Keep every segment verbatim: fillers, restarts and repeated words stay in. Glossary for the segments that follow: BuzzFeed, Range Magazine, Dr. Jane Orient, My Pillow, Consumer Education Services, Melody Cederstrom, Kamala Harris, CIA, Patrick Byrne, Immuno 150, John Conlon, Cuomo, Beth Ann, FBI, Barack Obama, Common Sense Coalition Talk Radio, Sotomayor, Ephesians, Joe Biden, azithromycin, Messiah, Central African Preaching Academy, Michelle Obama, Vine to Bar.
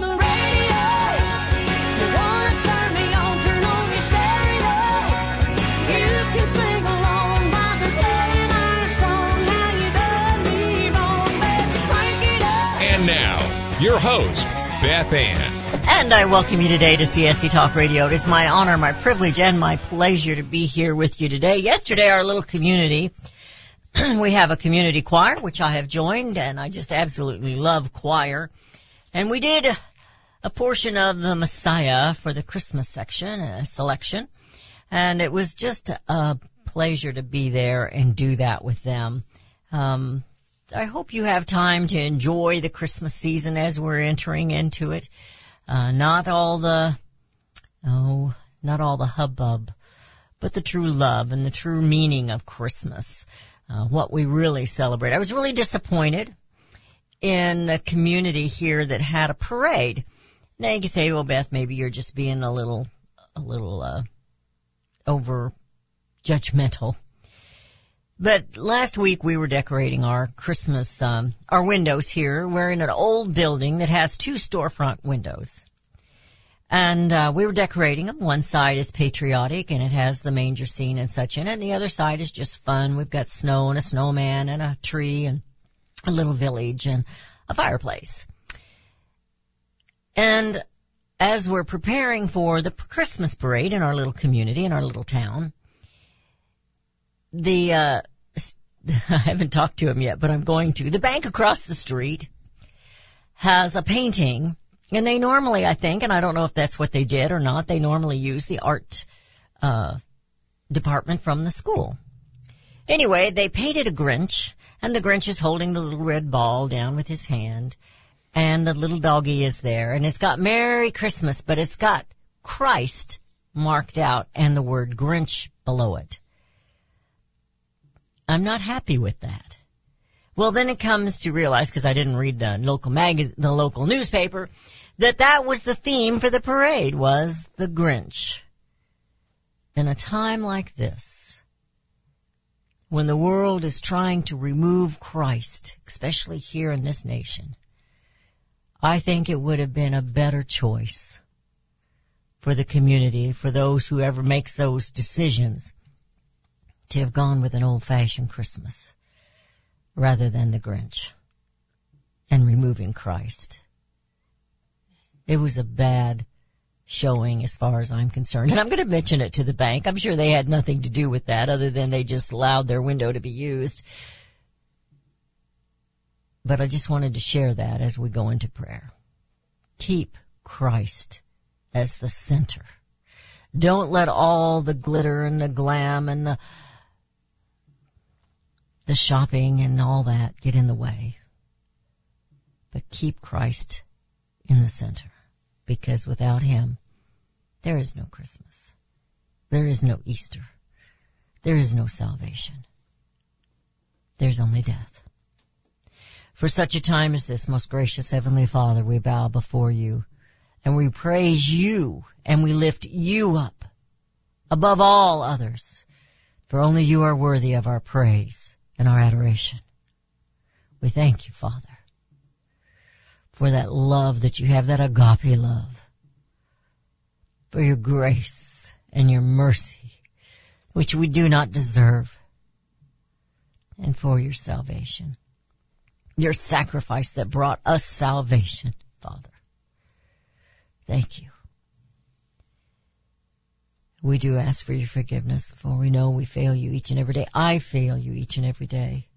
the radio. Now, your host, Beth Ann. And I welcome you today to C S C Talk Radio. It is my honor, my privilege, and my pleasure to be here with you today. Yesterday, our little community, we have a community choir, which I have joined, and I just absolutely love choir. And we did a portion of the Messiah for the Christmas section, a selection, and it was just a pleasure to be there and do that with them. Um I hope you have time to enjoy the Christmas season as we're entering into it. Uh, not all the, oh, not all the hubbub, but the true love and the true meaning of Christmas, uh, what we really celebrate. I was really disappointed in the community here that had a parade. Now you can say, well, Beth, maybe you're just being a little, a little, uh, over judgmental. But last week we were decorating our Christmas, um, our windows here. We're in an old building that has two storefront windows. And, uh, we were decorating them. One side is patriotic and it has the manger scene and such in it. And the other side is just fun. We've got snow and a snowman and a tree and a little village and a fireplace. And as we're preparing for the Christmas parade in our little community, in our little town, The, uh, I haven't talked to him yet, but I'm going to. The bank across the street has a painting, and they normally, I think, and I don't know if that's what they did or not, they normally use the art, uh, department from the school. Anyway, they painted a Grinch, and the Grinch is holding the little red ball down with his hand, and the little doggie is there, and it's got Merry Christmas, but it's got Christ marked out and the word Grinch below it. I'm not happy with that. Well, then it comes to realize, because I didn't read the local magazine, the local newspaper, that that was the theme for the parade, was the Grinch. In a time like this, when the world is trying to remove Christ, especially here in this nation, I think it would have been a better choice for the community, for those who ever makes those decisions, to have gone with an old-fashioned Christmas rather than the Grinch and removing Christ. It was a bad showing as far as I'm concerned. And I'm going to mention it to the bank. I'm sure they had nothing to do with that other than they just allowed their window to be used. But I just wanted to share that as we go into prayer. Keep Christ as the center. Don't let all the glitter and the glam and the the shopping and all that get in the way. But keep Christ in the center, because without him, there is no Christmas. There is no Easter. There is no salvation. There's only death. For such a time as this, most gracious Heavenly Father, we bow before you, and we praise you, and we lift you up above all others, for only you are worthy of our praise and our adoration. We thank you, Father, for that love that you have, that agape love, for your grace and your mercy, which we do not deserve, and for your salvation, your sacrifice that brought us salvation, Father. Thank you. We do ask for your forgiveness, for we know we fail you each and every day. I fail you each and every day.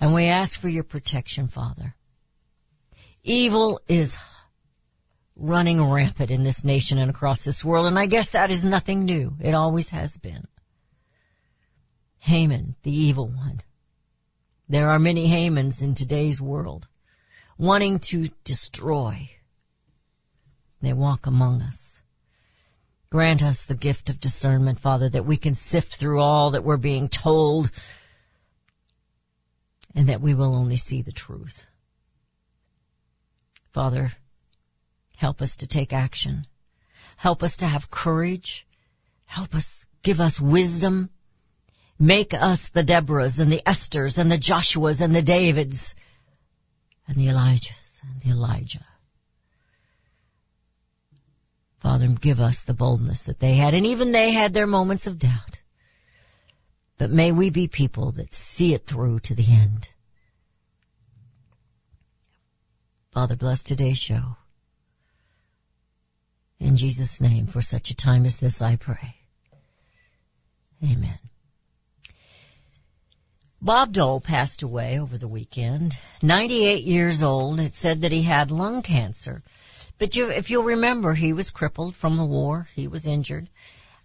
And we ask for your protection, Father. Evil is running rampant in this nation and across this world, and I guess that is nothing new. It always has been. Haman, the evil one. There are many Hamans in today's world wanting to destroy. They walk among us. Grant us the gift of discernment, Father, that we can sift through all that we're being told, and that we will only see the truth. Father, help us to take action. Help us to have courage. Help us, give us wisdom. Make us the Deborahs and the Esthers and the Joshuas and the Davids and the Elijahs and the Elijah. Father, give us the boldness that they had, and even they had their moments of doubt. But may we be people that see it through to the end. Father, bless today's show. In Jesus' name, for such a time as this, I pray. Amen. Bob Dole passed away over the weekend, ninety-eight years old. It said that he had lung cancer. But you, if you'll remember, he was crippled from the war. He was injured.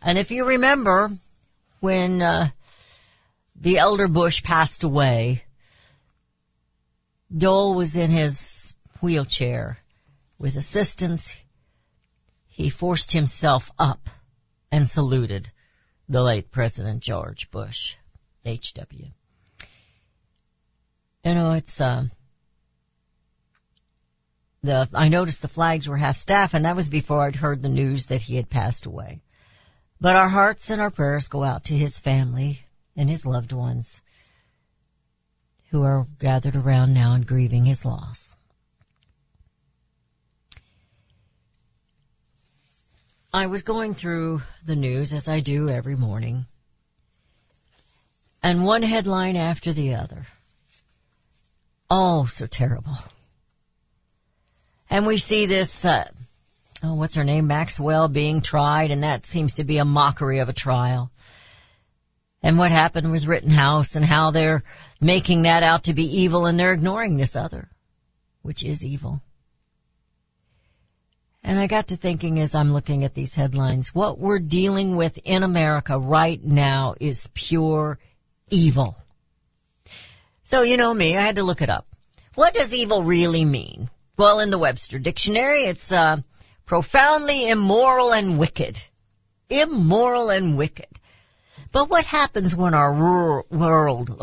And if you remember, when uh, the elder Bush passed away, Dole was in his wheelchair with assistance. He forced himself up and saluted the late President George Bush, H W. You know, it's... Uh, The, I noticed the flags were half-staff, and that was before I'd heard the news that he had passed away. But our hearts and our prayers go out to his family and his loved ones who are gathered around now and grieving his loss. I was going through the news, as I do every morning, and one headline after the other. Oh, so terrible. And we see this, uh, oh, what's her name, Maxwell being tried, and that seems to be a mockery of a trial. And what happened was Rittenhouse, and how they're making that out to be evil, and they're ignoring this other, which is evil. And I got to thinking as I'm looking at these headlines, what we're dealing with in America right now is pure evil. So you know me, I had to look it up. What does evil really mean? Well, in the Webster Dictionary, it's uh, profoundly immoral and wicked. Immoral and wicked. But what happens when our rural world,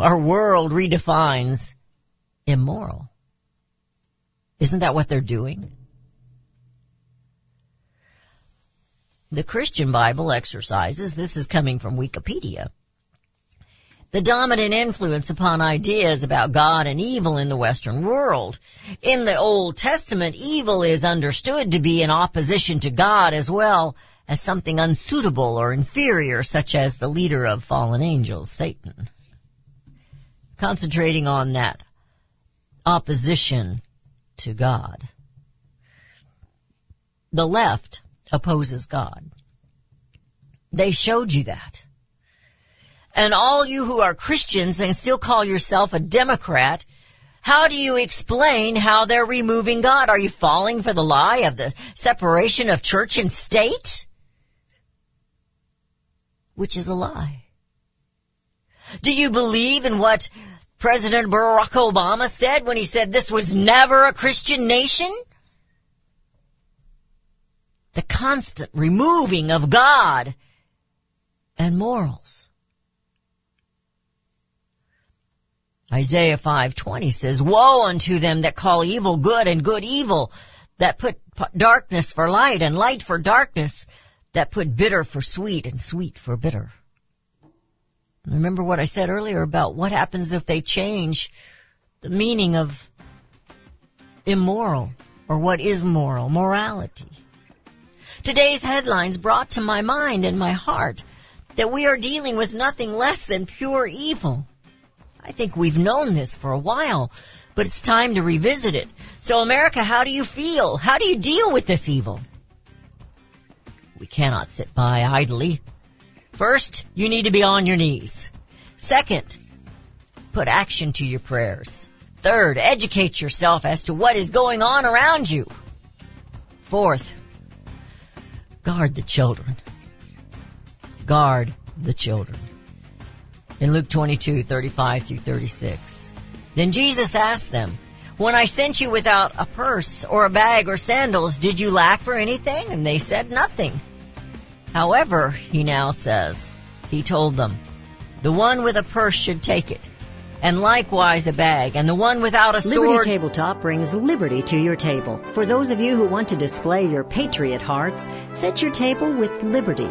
our world redefines immoral? Isn't that what they're doing? The Christian Bible exercises, this is coming from Wikipedia, the dominant influence upon ideas about God and evil in the Western world. In the Old Testament, evil is understood to be in opposition to God as well as something unsuitable or inferior, such as the leader of fallen angels, Satan. Concentrating on that opposition to God. The left opposes God. They showed you that. And all you who are Christians and still call yourself a Democrat, how do you explain how they're removing God? Are you falling for the lie of the separation of church and state? Which is a lie. Do you believe in what President Barack Obama said when he said this was never a Christian nation? The constant removing of God and morals. Isaiah five twenty says, "Woe unto them that call evil good and good evil, that put darkness for light and light for darkness, that put bitter for sweet and sweet for bitter." Remember what I said earlier about what happens if they change the meaning of immoral or what is moral, morality. Today's headlines brought to my mind and my heart that we are dealing with nothing less than pure evil. I think we've known this for a while, but it's time to revisit it. So, America, how do you feel? How do you deal with this evil? We cannot sit by idly. First, you need to be on your knees. Second, put action to your prayers. Third, educate yourself as to what is going on around you. Fourth, guard the children. Guard the children. In Luke twenty-two, thirty-five through thirty-six. Then Jesus asked them, "When I sent you without a purse or a bag or sandals, did you lack for anything?" And they said nothing. However, he now says, he told them, "The one with a purse should take it, and likewise a bag, and the one without a sword... Liberty Tabletop brings liberty to your table. For those of you who want to display your patriot hearts, set your table with Liberty,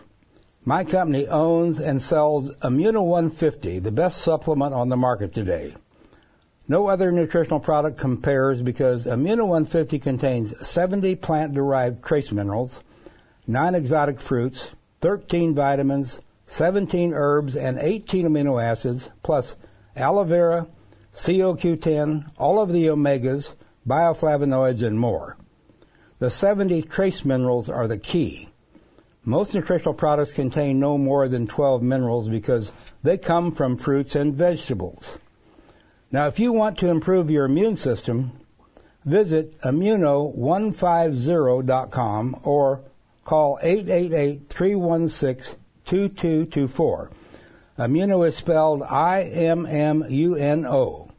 My company owns and sells Immuno one fifty, the best supplement on the market today. No other nutritional product compares because Immuno one fifty contains seventy plant-derived trace minerals, nine exotic fruits, thirteen vitamins, seventeen herbs, and eighteen amino acids, plus aloe vera, C O Q ten, all of the omegas, bioflavonoids, and more. The seventy trace minerals are the key. Most nutritional products contain no more than twelve minerals because they come from fruits and vegetables. Now, if you want to improve your immune system, visit Immuno one fifty dot com or call eight eight eight, three one six, two two two four. Immuno is spelled I M M U N O.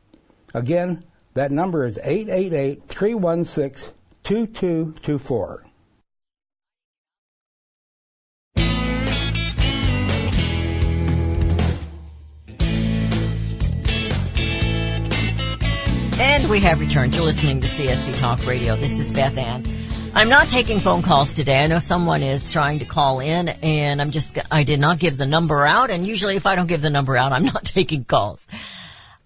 Again, that number is eight eight eight, three one six, two two two four. And we have returned. You're listening to C S C Talk Radio. This is Beth Ann. I'm not taking phone calls today. I know someone is trying to call in, and I'm just, I did not give the number out, and usually if I don't give the number out, I'm not taking calls.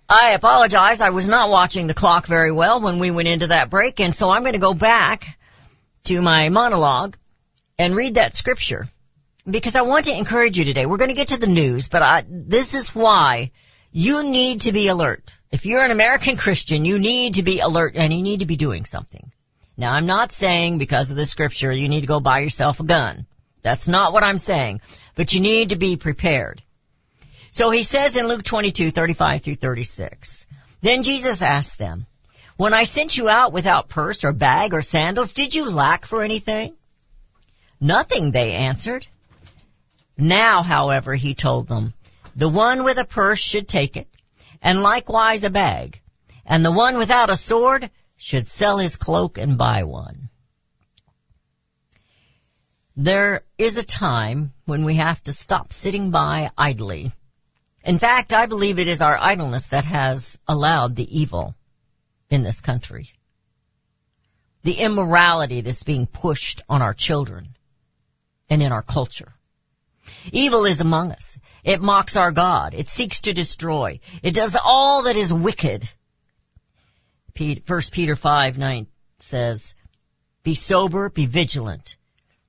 I apologize. I was not watching the clock very well when we went into that break, and so I'm going to go back to my monologue and read that scripture because I want to encourage you today. We're going to get to the news, but I, this is why you need to be alert. If you're an American Christian, you need to be alert, and you need to be doing something. Now, I'm not saying because of the scripture you need to go buy yourself a gun. That's not what I'm saying. But you need to be prepared. So he says in Luke twenty-two, thirty-five through thirty-six, then Jesus asked them, when I sent you out without purse or bag or sandals, did you lack for anything? Nothing, they answered. Now, however, he told them, the one with a purse should take it, and likewise a bag, and the one without a sword should sell his cloak and buy one. There is a time when we have to stop sitting by idly. In fact, I believe it is our idleness that has allowed the evil in this country, the immorality that's being pushed on our children and in our culture. Evil is among us. It mocks our God. It seeks to destroy. It does all that is wicked. First Peter five nine says, be sober, be vigilant,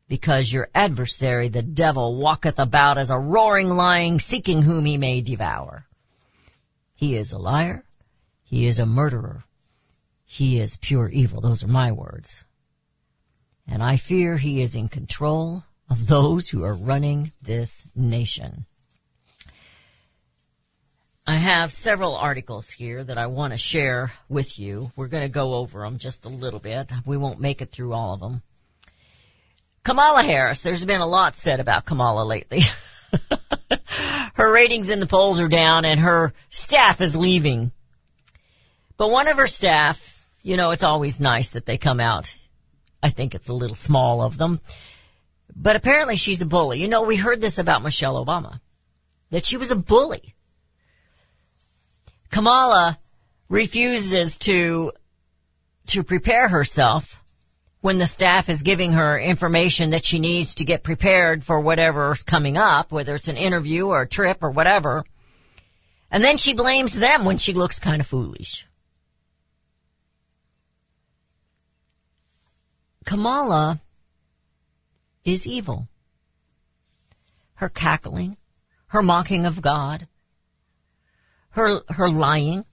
because your adversary, the devil, walketh about as a roaring lion, seeking whom he may devour. He is a liar. He is a murderer. He is pure evil. Those are my words. And I fear he is in control of those who are running this nation. I have several articles here that I want to share with you. We're going to go over them just a little bit. We won't make it through all of them. Kamala Harris. There's been a lot said about Kamala lately. Her ratings in the polls are down and her staff is leaving. But one of her staff, you know, it's always nice that they come out. I think it's a little small of them. But apparently she's a bully. You know, we heard this about Michelle Obama, that she was a bully. Kamala refuses to to prepare herself when the staff is giving her information that she needs to get prepared for whatever's coming up, whether it's an interview or a trip or whatever. And then she blames them when she looks kind of foolish. Kamala is evil. Her cackling, her mocking of God, her her lying,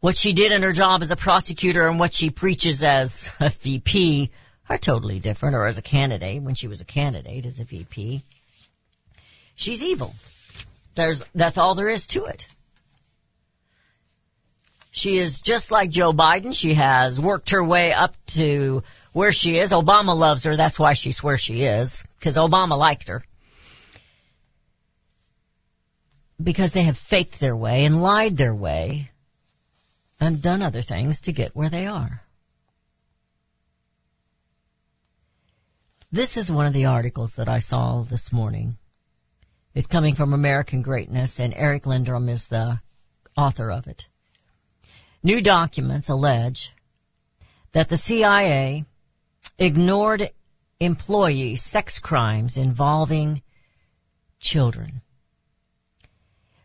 what she did in her job as a prosecutor and what she preaches as a V P are totally different, or as a candidate, when she was a candidate as a V P. She's evil. There's, that's all there is to it. She is just like Joe Biden. She has worked her way up to where she is. Obama loves her. That's why she's where she is, because Obama liked her. Because they have faked their way and lied their way and done other things to get where they are. This is one of the articles that I saw this morning. It's coming from American Greatness, and Eric Lindrum is the author of it. New documents allege that the C I A ignored employee sex crimes involving children.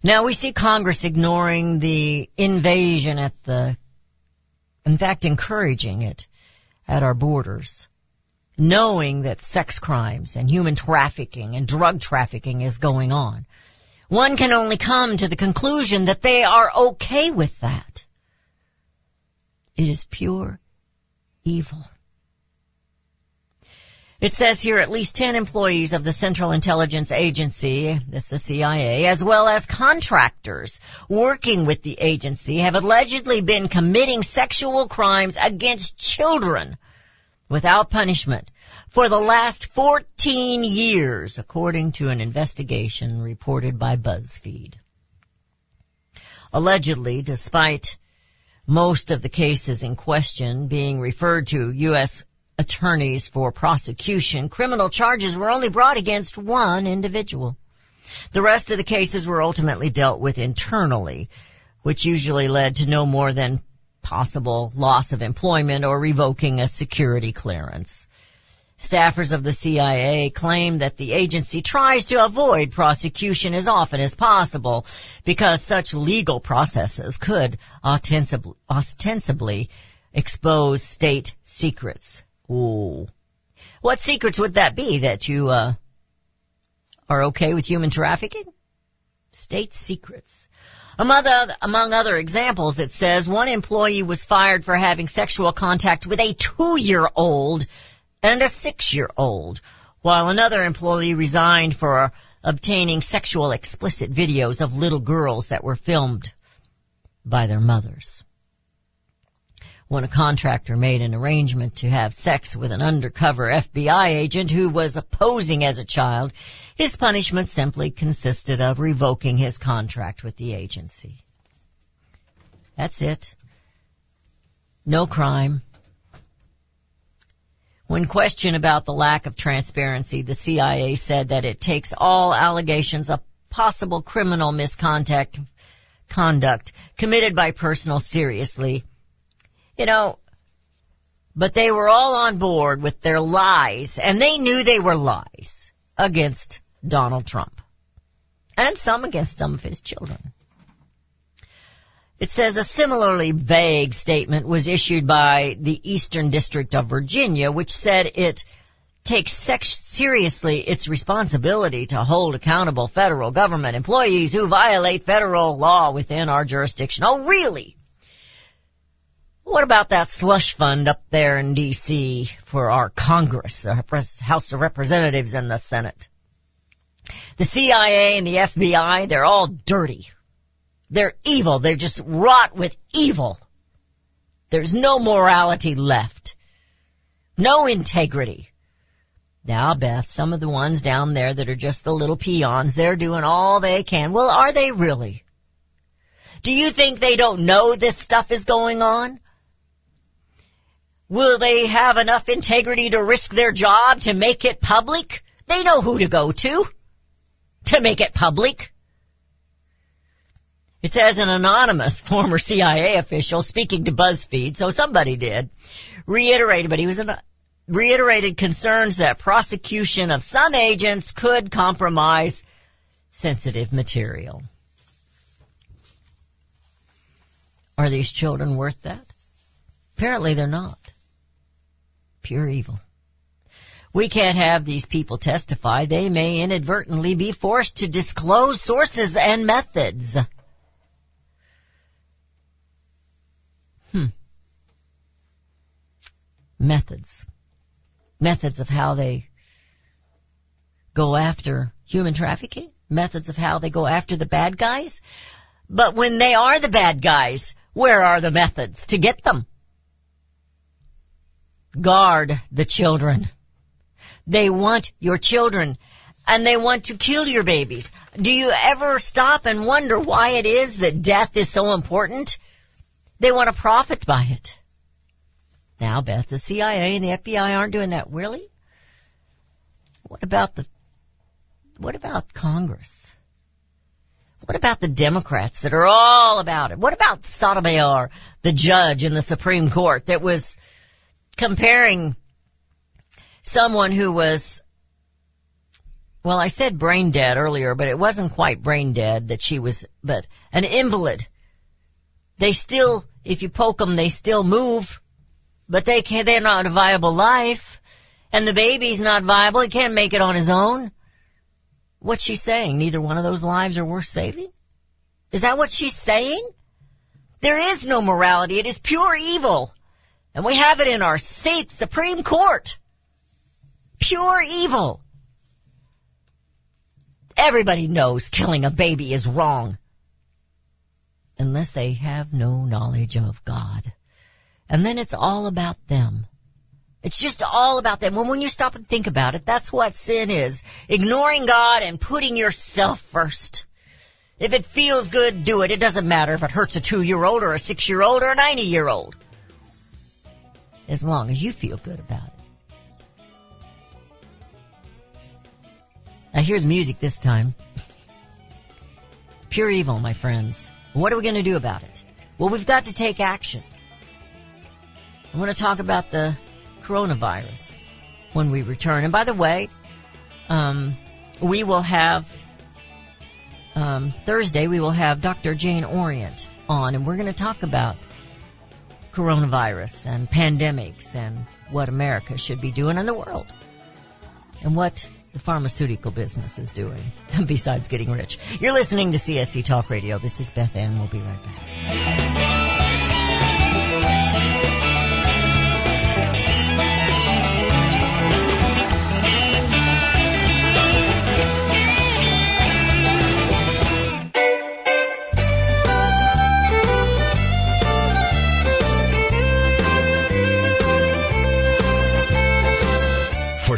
Now, we see Congress ignoring the invasion at the, in fact, encouraging it at our borders, knowing that sex crimes and human trafficking and drug trafficking is going on. One can only come to the conclusion that they are okay with that. It is pure evil. It says here at least ten employees of the Central Intelligence Agency, that's the C I A, as well as contractors working with the agency have allegedly been committing sexual crimes against children without punishment for the last fourteen years, according to an investigation reported by BuzzFeed. Allegedly, despite most of the cases in question being referred to U S attorneys for prosecution, criminal charges were only brought against one individual. The rest of the cases were ultimately dealt with internally, which usually led to no more than possible loss of employment or revoking a security clearance. Staffers of the C I A claim that the agency tries to avoid prosecution as often as possible because such legal processes could ostensibly, ostensibly expose state secrets. Ooh. What secrets would that be? That you uh are okay with human trafficking? State secrets. Among other, among other examples, it says one employee was fired for having sexual contact with a two-year-old and a six-year-old, while another employee resigned for obtaining sexual explicit videos of little girls that were filmed by their mothers. When a contractor made an arrangement to have sex with an undercover F B I agent who was posing as a child, his punishment simply consisted of revoking his contract with the agency. That's it. No crime. When questioned about the lack of transparency, the C I A said that it takes all allegations of possible criminal misconduct conduct committed by personnel seriously. You know, but they were all on board with their lies, and they knew they were lies against Donald Trump, and some against some of his children. It says a similarly vague statement was issued by the Eastern District of Virginia, which said it takes sex seriously its responsibility to hold accountable federal government employees who violate federal law within our jurisdiction. Oh, really? What about that slush fund up there in D C for our Congress, our House of Representatives and the Senate? The C I A and the F B I, they're all dirty. They're evil. They're just rot with evil. There's no morality left. No integrity. Now, Beth, some of the ones down there that are just the little peons, they're doing all they can. Well, are they really? Do you think they don't know this stuff is going on? Will they have enough integrity to risk their job to make it public? They know who to go to to make it public. It says an anonymous former C I A official speaking to BuzzFeed, so somebody did, reiterated, but he was an, reiterated concerns that prosecution of some agents could compromise sensitive material. Are these children worth that? Apparently they're not. Pure evil. We can't have these people testify. They may inadvertently be forced to disclose sources and methods. Hmm. Methods. Methods of how they go after human trafficking. Methods of how they go after the bad guys. But when they are the bad guys, where are the methods to get them? Guard the children. They want your children, and they want to kill your babies. Do you ever stop and wonder why it is that death is so important? They want to profit by it. Now, Beth, the C I A and the F B I aren't doing that, really? What about the, what about Congress? What about the Democrats that are all about it? What about Sotomayor, the judge in the Supreme Court that was comparing someone who was, well, I said brain dead earlier, but it wasn't quite brain dead that she was, but an invalid. They still, if you poke them, they still move, but they can't, they're not a viable life, and the baby's not viable. He can't make it on his own. What's she saying? Neither one of those lives are worth saving? Is that what she's saying? There is no morality. It is pure evil. And we have it in our state Supreme Court. Pure evil. Everybody knows killing a baby is wrong. Unless they have no knowledge of God. And then it's all about them. It's just all about them. Well, when you stop and think about it, that's what sin is. Ignoring God and putting yourself first. If it feels good, do it. It doesn't matter if it hurts a two-year-old or a six-year-old or a ninety-year-old. As long as you feel good about it. Now, here's music this time. Pure evil, my friends. What are we going to do about it? Well, we've got to take action. I'm going to talk about the coronavirus when we return. And by the way, um, we will have, um, Thursday, we will have Doctor Jane Orient on, and we're going to talk about coronavirus and pandemics and what America should be doing in the world and what the pharmaceutical business is doing besides getting rich. You're listening to C S C Talk Radio. This is Beth Ann. We'll be right back. For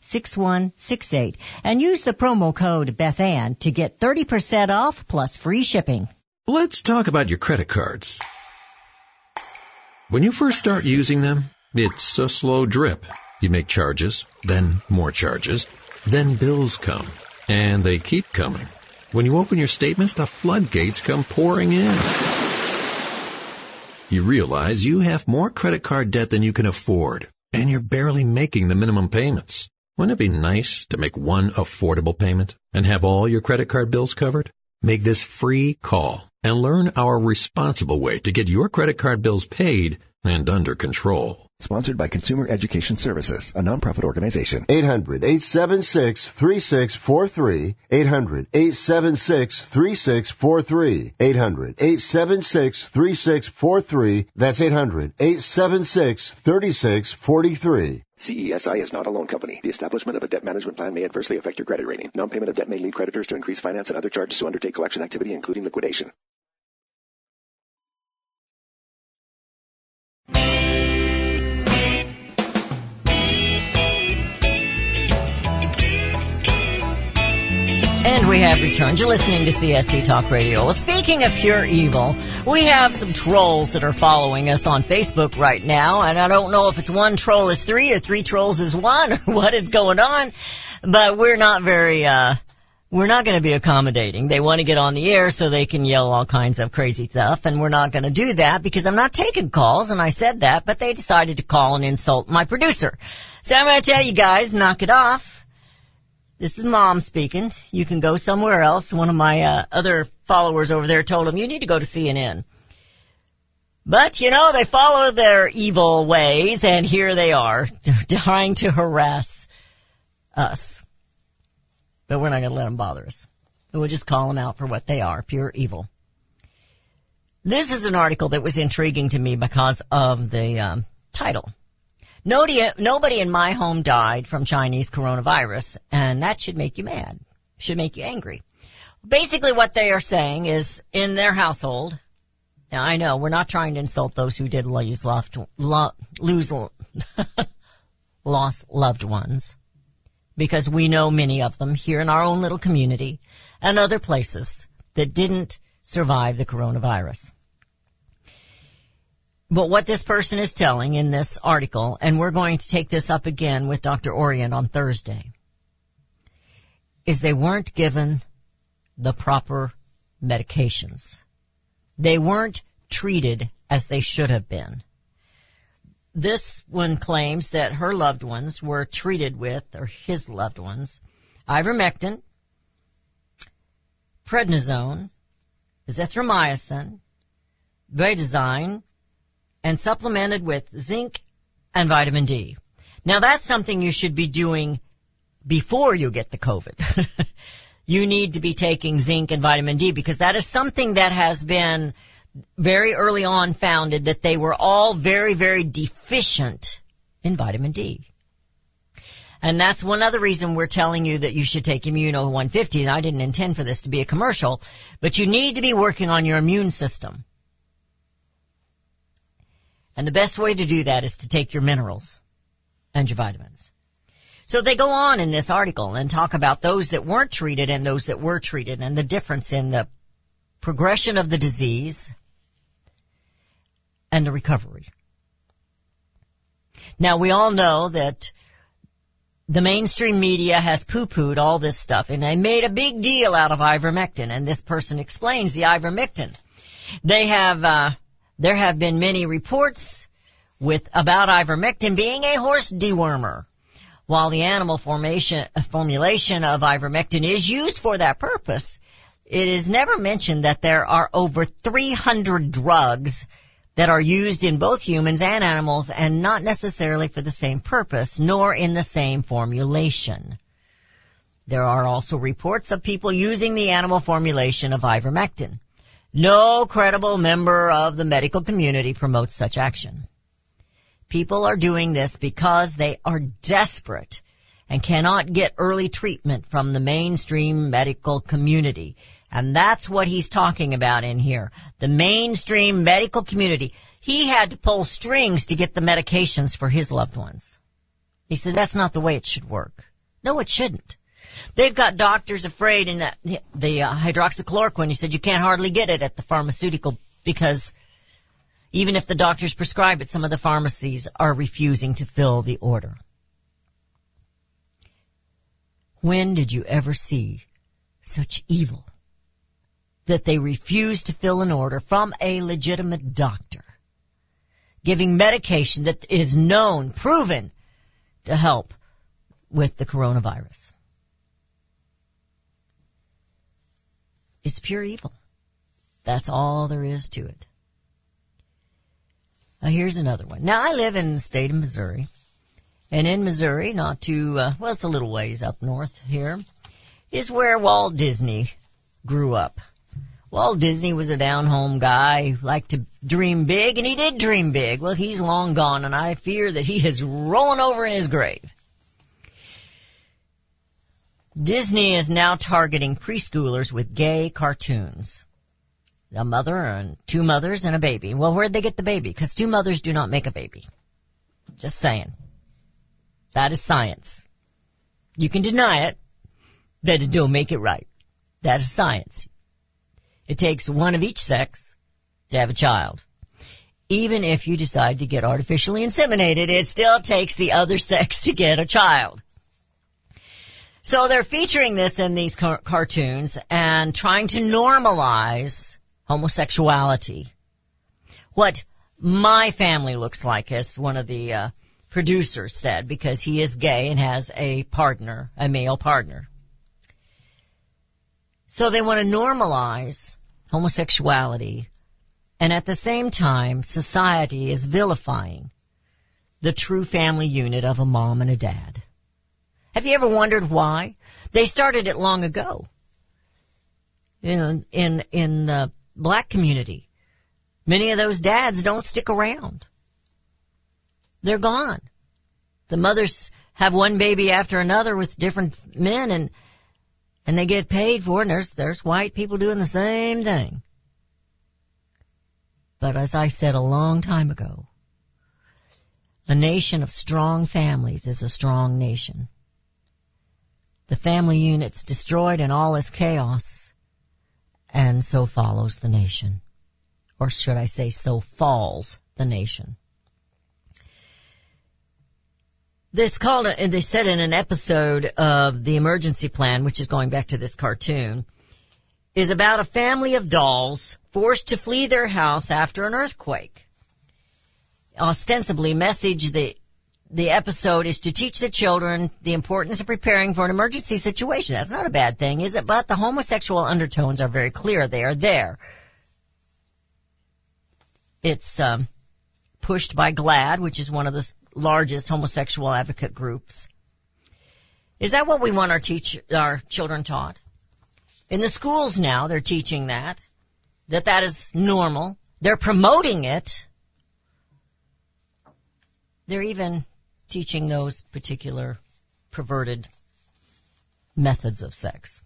six one six eight and use the promo code BethAnn to get thirty percent off plus free shipping. Let's talk about your credit cards. When you first start using them, it's a slow drip. You make charges, then more charges, then bills come, and they keep coming. When you open your statements, the floodgates come pouring in. You realize you have more credit card debt than you can afford, and you're barely making the minimum payments. Wouldn't it be nice to make one affordable payment and have all your credit card bills covered? Make this free call and learn our responsible way to get your credit card bills paid and under control. Sponsored by Consumer Education Services, a nonprofit organization. eight hundred, eight seven six, three six four three. eight hundred, eight seven six, three six four three. eight hundred, eight seven six, three six four three. That's eight hundred, eight seven six, three six four three. C E S I is not a loan company. The establishment of a debt management plan may adversely affect your credit rating. Non-payment of debt may lead creditors to increase finance and other charges to undertake collection activity, including liquidation. And we have returned. You're listening to C S C Talk Radio. Well, speaking of pure evil, we have some trolls that are following us on Facebook right now, and I don't know if it's one troll is three or three trolls is one or what is going on, but we're not very, uh, we're not going to be accommodating. They want to get on the air so they can yell all kinds of crazy stuff, and we're not going to do that because I'm not taking calls, and I said that, but they decided to call and insult my producer. So I'm going to tell you guys, knock it off. This is Mom speaking. You can go somewhere else. One of my uh, other followers over there told him, you need to go to C N N. But, you know, they follow their evil ways, and here they are trying to harass us. But we're not going to let them bother us. We'll just call them out for what they are, pure evil. This is an article that was intriguing to me because of the um, title. Nobody in my home died from Chinese coronavirus, and that should make you mad, should make you angry. Basically what they are saying is in their household, now I know we're not trying to insult those who did lose loved, lo, lose, lost loved ones, because we know many of them here in our own little community and other places that didn't survive the coronavirus. But what this person is telling in this article, and we're going to take this up again with Doctor Orient on Thursday, is they weren't given the proper medications. They weren't treated as they should have been. This one claims that her loved ones were treated with, or his loved ones, ivermectin, prednisone, azithromycin, betazine, and supplemented with zinc and vitamin D. Now, that's something you should be doing before you get the COVID. You need to be taking zinc and vitamin D, because that is something that has been very early on founded, that they were all very, very deficient in vitamin D. And that's one other reason we're telling you that you should take Immuno one fifty, and I didn't intend for this to be a commercial, but you need to be working on your immune system. And the best way to do that is to take your minerals and your vitamins. So they go on in this article and talk about those that weren't treated and those that were treated, and the difference in the progression of the disease and the recovery. Now, we all know that the mainstream media has poo-pooed all this stuff, and they made a big deal out of ivermectin, and this person explains the ivermectin. They have, uh, there have been many reports with, about ivermectin being a horse dewormer, while the animal formation, formulation of ivermectin is used for that purpose. It is never mentioned that there are over three hundred drugs that are used in both humans and animals, and not necessarily for the same purpose, nor in the same formulation. There are also reports of people using the animal formulation of ivermectin. No credible member of the medical community promotes such action. People are doing this because they are desperate and cannot get early treatment from the mainstream medical community. And that's what he's talking about in here. The mainstream medical community. He had to pull strings to get the medications for his loved ones. He said that's not the way it should work. No, it shouldn't. They've got doctors afraid in that, the uh, hydroxychloroquine. He said you can't hardly get it at the pharmaceutical, because even if the doctors prescribe it, some of the pharmacies are refusing to fill the order. When did you ever see such evil that they refuse to fill an order from a legitimate doctor, giving medication that is known, proven to help with the coronavirus? It's pure evil. That's all there is to it. Now, here's another one. Now, I live in the state of Missouri, and in Missouri, not too, uh, well, it's a little ways up north here, is where Walt Disney grew up. Walt Disney was a down-home guy, liked to dream big, and he did dream big. Well, he's long gone, and I fear that he is rolling over in his grave. Disney is now targeting preschoolers with gay cartoons. A mother and two mothers and a baby. Well, where'd they get the baby? Because two mothers do not make a baby. Just saying. That is science. You can deny it, but it don't make it right. That is science. It takes one of each sex to have a child. Even if you decide to get artificially inseminated, it still takes the other sex to get a child. So they're featuring this in these car- cartoons and trying to normalize homosexuality. What My Family Looks Like, as one of the uh, producers said, because he is gay and has a partner, a male partner. So they want to normalize homosexuality, and at the same time, society is vilifying the true family unit of a mom and a dad. Have you ever wondered why? They started it long ago in in in the black community. Many of those dads don't stick around. They're gone. The mothers have one baby after another with different men, and And they get paid for it, and there's, there's white people doing the same thing. But as I said a long time ago, a nation of strong families is a strong nation. The family unit's destroyed and all is chaos, and so follows the nation. Or should I say, so falls the nation. It's called, and they said in an episode of The Emergency Plan, which is going back to this cartoon, is about a family of dolls forced to flee their house after an earthquake. Ostensibly, message the the episode is to teach the children the importance of preparing for an emergency situation. That's not a bad thing, is it? But the homosexual undertones are very clear. They are there. It's um, pushed by GLAAD, which is one of the largest homosexual advocate groups. Is that what we want our teach our children taught? In the schools now, they're teaching that, that that is normal. They're promoting it. They're even teaching those particular perverted methods of sex.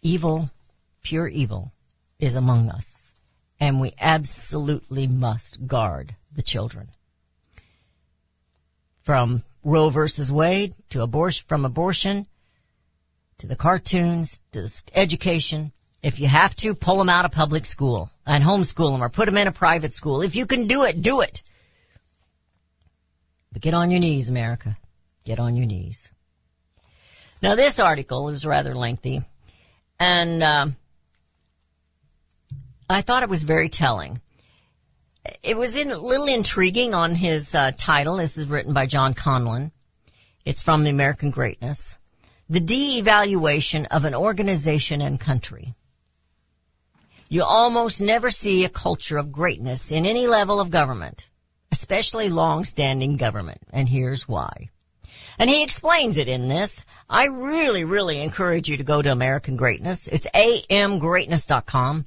Evil, pure evil, is among us, and we absolutely must guard the children. From Roe versus Wade, to abortion, from abortion, to the cartoons, to education. If you have to, pull them out of public school and homeschool them or put them in a private school. If you can do it, do it. But get on your knees, America. Get on your knees. Now, this article is rather lengthy, and um, I thought it was very telling. It was in, a little intriguing on his uh, title. This is written by John Conlon. It's from The American Greatness. The de-evaluation of an organization and country. You almost never see a culture of greatness in any level of government, especially long-standing government, and here's why. And he explains it in this. I really, really encourage you to go to American Greatness. It's a m greatness dot com.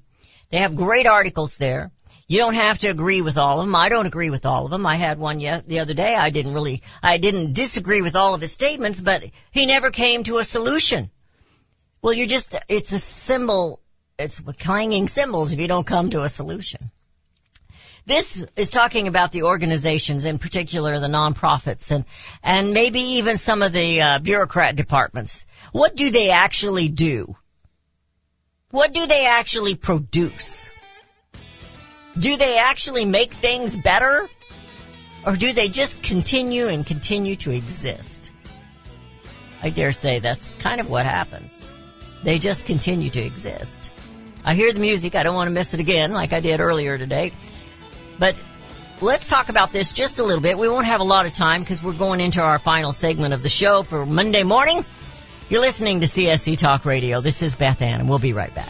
They have great articles there. You don't have to agree with all of them. I don't agree with all of them. I had one yet the other day. I didn't really, I didn't disagree with all of his statements, but he never came to a solution. Well, you just, it's a symbol, it's clanging cymbals if you don't come to a solution. This is talking about the organizations, in particular the nonprofits and, and maybe even some of the uh, bureaucrat departments. What do they actually do? What do they actually produce? Do they actually make things better? Or do they just continue and continue to exist? I dare say that's kind of what happens. They just continue to exist. I hear the music. I don't want to miss it again like I did earlier today. But let's talk about this just a little bit. We won't have a lot of time because we're going into our final segment of the show for Monday morning. You're listening to C S C Talk Radio. This is Beth Ann, and we'll be right back.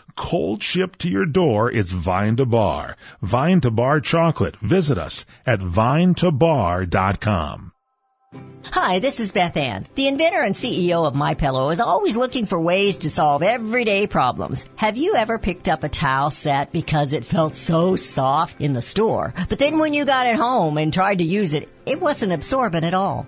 Cold shipped to your door, it's Vine to Bar. Vine to Bar chocolate. Visit us at vine to bar dot com. Hi, this is Beth Ann. The inventor and C E O of My Pillow is always looking for ways to solve everyday problems. Have you ever picked up a towel set because it felt so soft in the store, but then when you got it home and tried to use it, it wasn't absorbent at all?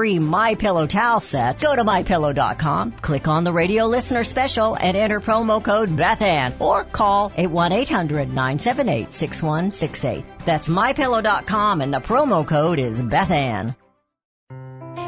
free My Pillow towel set, go to my pillow dot com, click on the Radio Listener Special, and enter promo code Beth Ann, or call one eight hundred nine seven eight six one six eight. That's my pillow dot com, and the promo code is Beth Ann.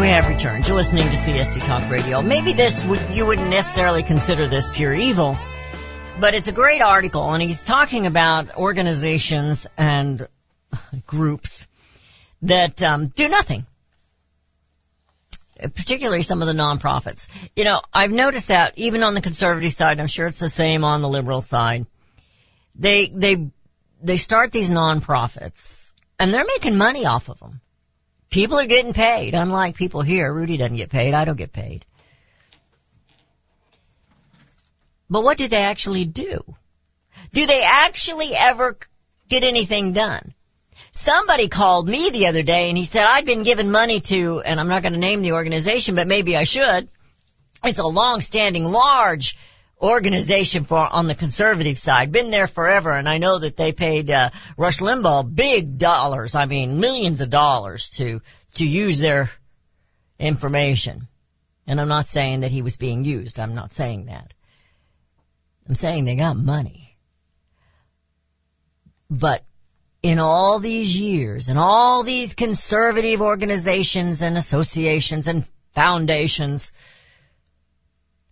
We have returned. You're listening to C S C Talk Radio. Maybe this would, you wouldn't necessarily consider this pure evil, but it's a great article, and he's talking about organizations and groups that um, do nothing, particularly some of the nonprofits. You know, I've noticed that even on the conservative side, and I'm sure it's the same on the liberal side, they they they start these nonprofits, and they're making money off of them. People are getting paid, unlike people here. Rudy doesn't get paid. I don't get paid. But what do they actually do? Do they actually ever get anything done? Somebody called me the other day, and he said, I've been giving money to, and I'm not going to name the organization, but maybe I should. It's a long-standing, large organization for on the conservative side. Been there forever, and I know that they paid uh, Rush Limbaugh big dollars, I mean millions of dollars, to to use their information. And I'm not saying that he was being used. I'm not saying that. I'm saying they got money. But in all these years, and all these conservative organizations and associations and foundations,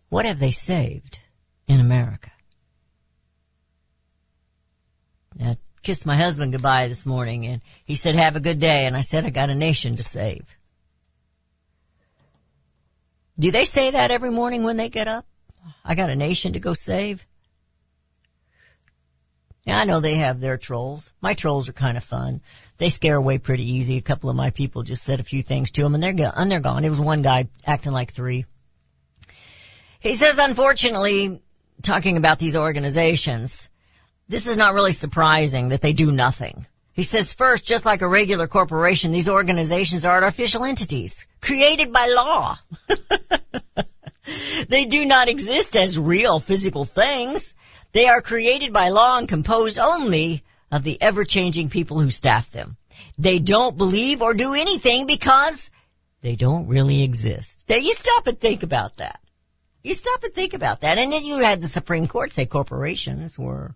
what have they saved in America? I kissed my husband goodbye this morning, and he said, have a good day. And I said, I got a nation to save. Do they say that every morning when they get up? I got a nation to go save? Now, I know they have their trolls. My trolls are kind of fun. They scare away pretty easy. A couple of my people just said a few things to them, and they're, go- and they're gone. It was one guy acting like three. He says, unfortunately, talking about these organizations, this is not really surprising that they do nothing. He says, first, just like a regular corporation, these organizations are artificial entities created by law. They do not exist as real physical things. They are created by law and composed only of the ever-changing people who staff them. They don't believe or do anything because they don't really exist. Now, you stop and think about that. You stop and think about that. And then you had the Supreme Court say corporations were,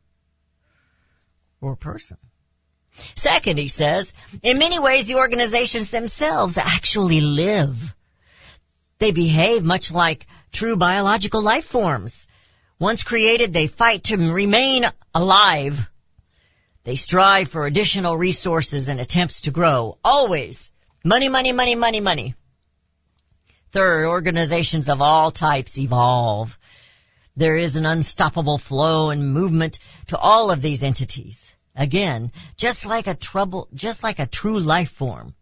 were a person. Second, he says, in many ways, the organizations themselves actually live. They behave much like true biological life forms. Once created, they fight to remain alive. They strive for additional resources and attempts to grow. Always. Money, money, money, money, money. Third, organizations of all types evolve. There is an unstoppable flow and movement to all of these entities. Again, just like a trouble, just like a true life form.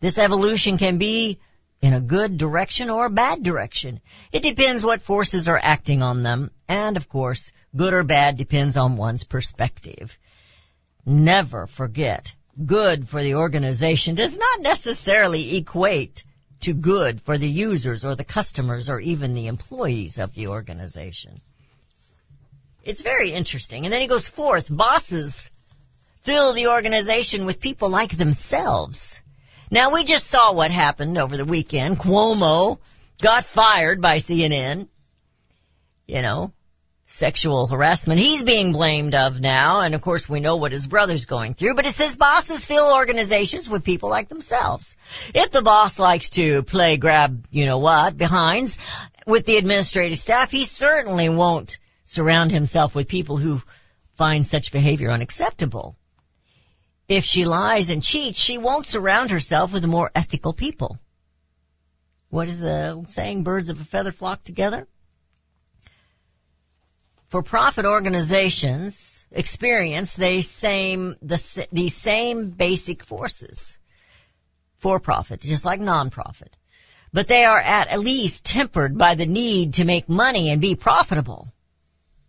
This evolution can be in a good direction or a bad direction. It depends what forces are acting on them. And, of course, good or bad depends on one's perspective. Never forget, good for the organization does not necessarily equate to good for the users or the customers or even the employees of the organization. It's very interesting. And then he goes forth, bosses fill the organization with people like themselves. Now, we just saw what happened over the weekend. Cuomo got fired by C N N. You know, sexual harassment he's being blamed of now. And, of course, we know what his brother's going through. But it says bosses fill organizations with people like themselves. If the boss likes to play grab, you know what, behinds with the administrative staff, he certainly won't surround himself with people who find such behavior unacceptable. If she lies and cheats, she won't surround herself with more ethical people. What is the saying? Birds of a feather flock together. For-profit organizations experience the same the, the same basic forces. For-profit, just like non-profit. But they are at least tempered by the need to make money and be profitable.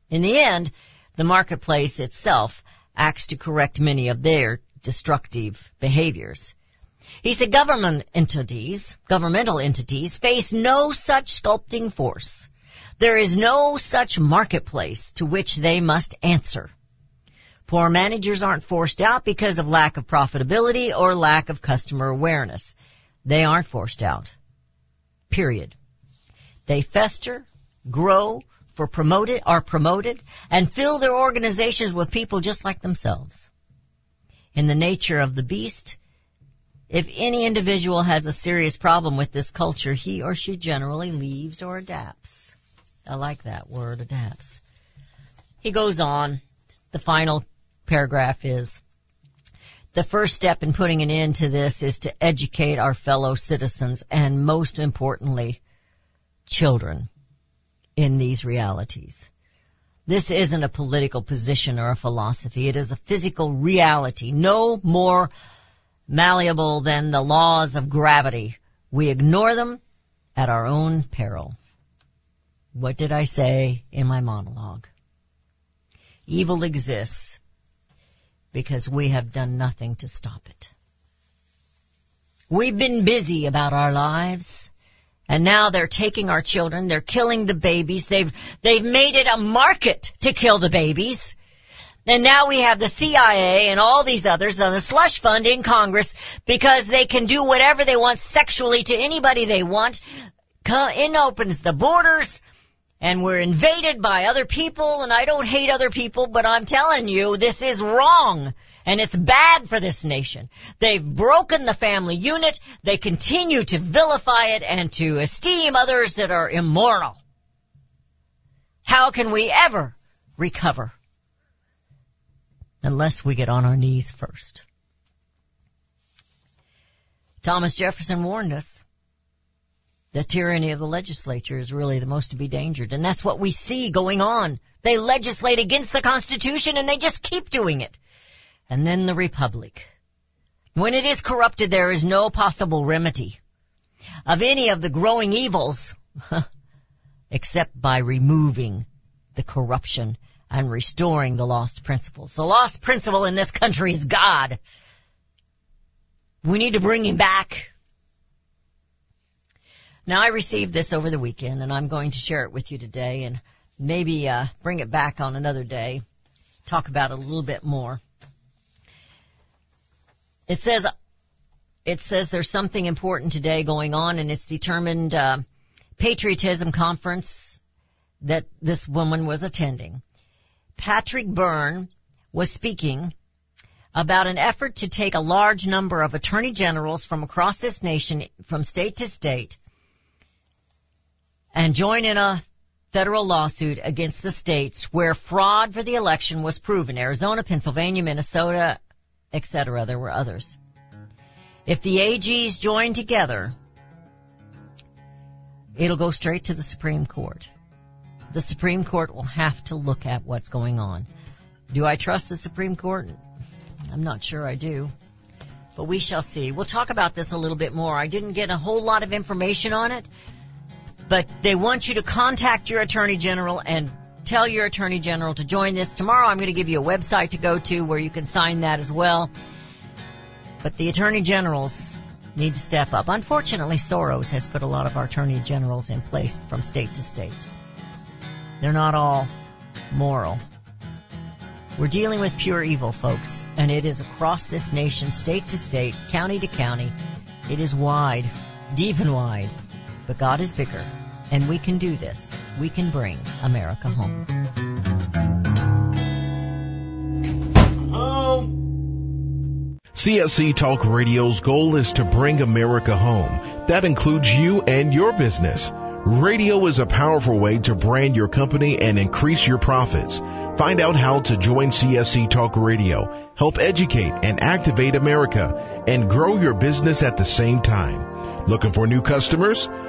In the end, the marketplace itself acts to correct many of their destructive behaviors. He said government entities, governmental entities face no such sculpting force. There is no such marketplace to which they must answer. Poor managers aren't forced out because of lack of profitability or lack of customer awareness. They aren't forced out. Period. They fester, grow, for promoted, are promoted, and fill their organizations with people just like themselves. In the nature of the beast, if any individual has a serious problem with this culture, he or she generally leaves or adapts. I like that word, adapts. He goes on. The final paragraph is, the first step in putting an end to this is to educate our fellow citizens and, most importantly, children in these realities. This isn't a political position or a philosophy. It is a physical reality, no more malleable than the laws of gravity. We ignore them at our own peril. What did I say in my monologue? Evil exists because we have done nothing to stop it. We've been busy about our lives. And now they're taking our children, they're killing the babies, they've, they've made it a market to kill the babies. And now we have the C I A and all these others on the slush fund in Congress because they can do whatever they want sexually to anybody they want. In opens the borders and we're invaded by other people, and I don't hate other people, but I'm telling you, this is wrong. And it's bad for this nation. They've broken the family unit. They continue to vilify it and to esteem others that are immoral. How can we ever recover? Unless we get on our knees first. Thomas Jefferson warned us. The tyranny of the legislature is really the most to be endangered. And that's what we see going on. They legislate against the Constitution and they just keep doing it. And then the republic. When it is corrupted, there is no possible remedy of any of the growing evils except by removing the corruption and restoring the lost principles. The lost principle in this country is God. We need to bring him back. Now, I received this over the weekend, and I'm going to share it with you today and maybe uh bring it back on another day, talk about it a little bit more. It says, it says there's something important today going on, and it's determined uh, patriotism conference that this woman was attending. Patrick Byrne was speaking about an effort to take a large number of attorney generals from across this nation, from state to state, and join in a federal lawsuit against the states where fraud for the election was proven. Arizona, Pennsylvania, Minnesota, et cetera. There were others. If the A Gs join together, it'll go straight to the Supreme Court. The Supreme Court will have to look at what's going on. Do I trust the Supreme Court? I'm not sure I do, but we shall see. We'll talk about this a little bit more. I didn't get a whole lot of information on it, but they want you to contact your attorney general and tell your attorney general to join this. Tomorrow I'm going to give you a website to go to where you can sign that as well. But the attorney generals need to step up. Unfortunately, Soros has put a lot of our attorney generals in place from state to state. They're not all moral. We're dealing with pure evil, folks, and it is across this nation, state to state, county to county. It is wide, deep and wide, but God is bigger, and we can do this. We can bring America home. Home. C S C Talk Radio's goal is to bring America home. That includes you and your business. Radio is a powerful way to brand your company and increase your profits. Find out how to join C S C Talk Radio, help educate and activate America, and grow your business at the same time. Looking for new customers?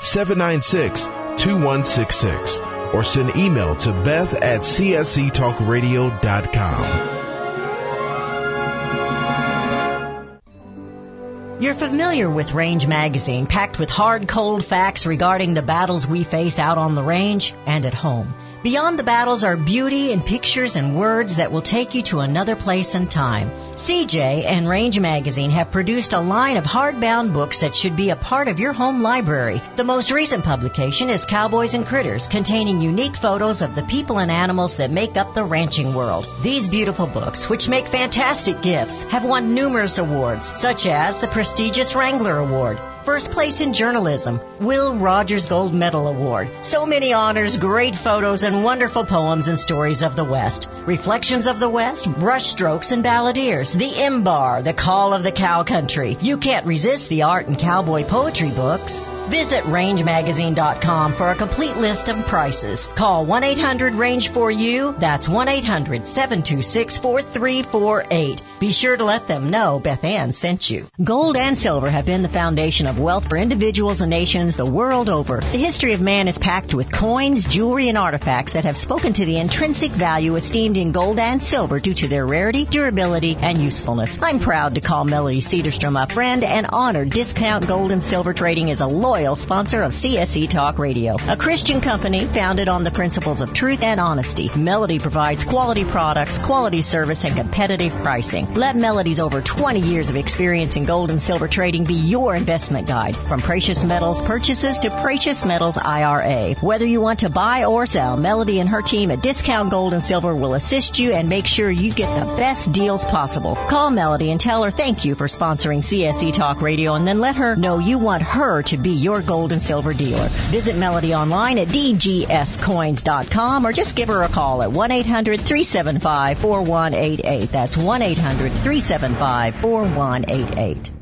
seven nine six, two one six six. Or send email to Beth at C S C talk radio dot com. You're familiar with Range Magazine, packed with hard, cold facts regarding the battles we face out on the range and at home. Beyond the battles are beauty and pictures and words that will take you to another place and time. C J and Range Magazine have produced a line of hardbound books that should be a part of your home library. The most recent publication is Cowboys and Critters, containing unique photos of the people and animals that make up the ranching world. These beautiful books, which make fantastic gifts, have won numerous awards, such as the prestigious Wrangler Award, first place in journalism, Will Rogers Gold Medal Award. So many honors, great photos, and wonderful poems and stories of the West. Reflections of the West, Brushstrokes and Balladeers, The M-Bar, The Call of the Cow Country. You can't resist the art and cowboy poetry books. Visit range magazine dot com for a complete list of prices. Call one eight hundred range four U. That's one eight hundred, seven two six, four three four eight. Be sure to let them know Beth Ann sent you. Gold and silver have been the foundation of wealth for individuals and nations the world over. The history of man is packed with coins, jewelry, and artifacts that have spoken to the intrinsic value esteemed in gold and silver due to their rarity, durability, and usefulness. I'm proud to call Melody Cederstrom a friend and honored Discount Gold and Silver Trading is a loyal sponsor of C S C Talk Radio, a Christian company founded on the principles of truth and honesty. Melody provides quality products, quality service, and competitive pricing. Let Melody's over twenty years of experience in gold and silver trading be your investment guide, from precious metals purchases to precious metals I R A. Whether you want to buy or sell, Melody and her team at Discount Gold and Silver will assist you and make sure you get the best deals possible. Call Melody and tell her thank you for sponsoring C S C Talk Radio, and then let her know you want her to be your gold and silver dealer. Visit Melody online at D G S coins dot com or just give her a call at one eight hundred, three seven five, four one eight eight. That's one eight hundred, three seven five, four one eight eight.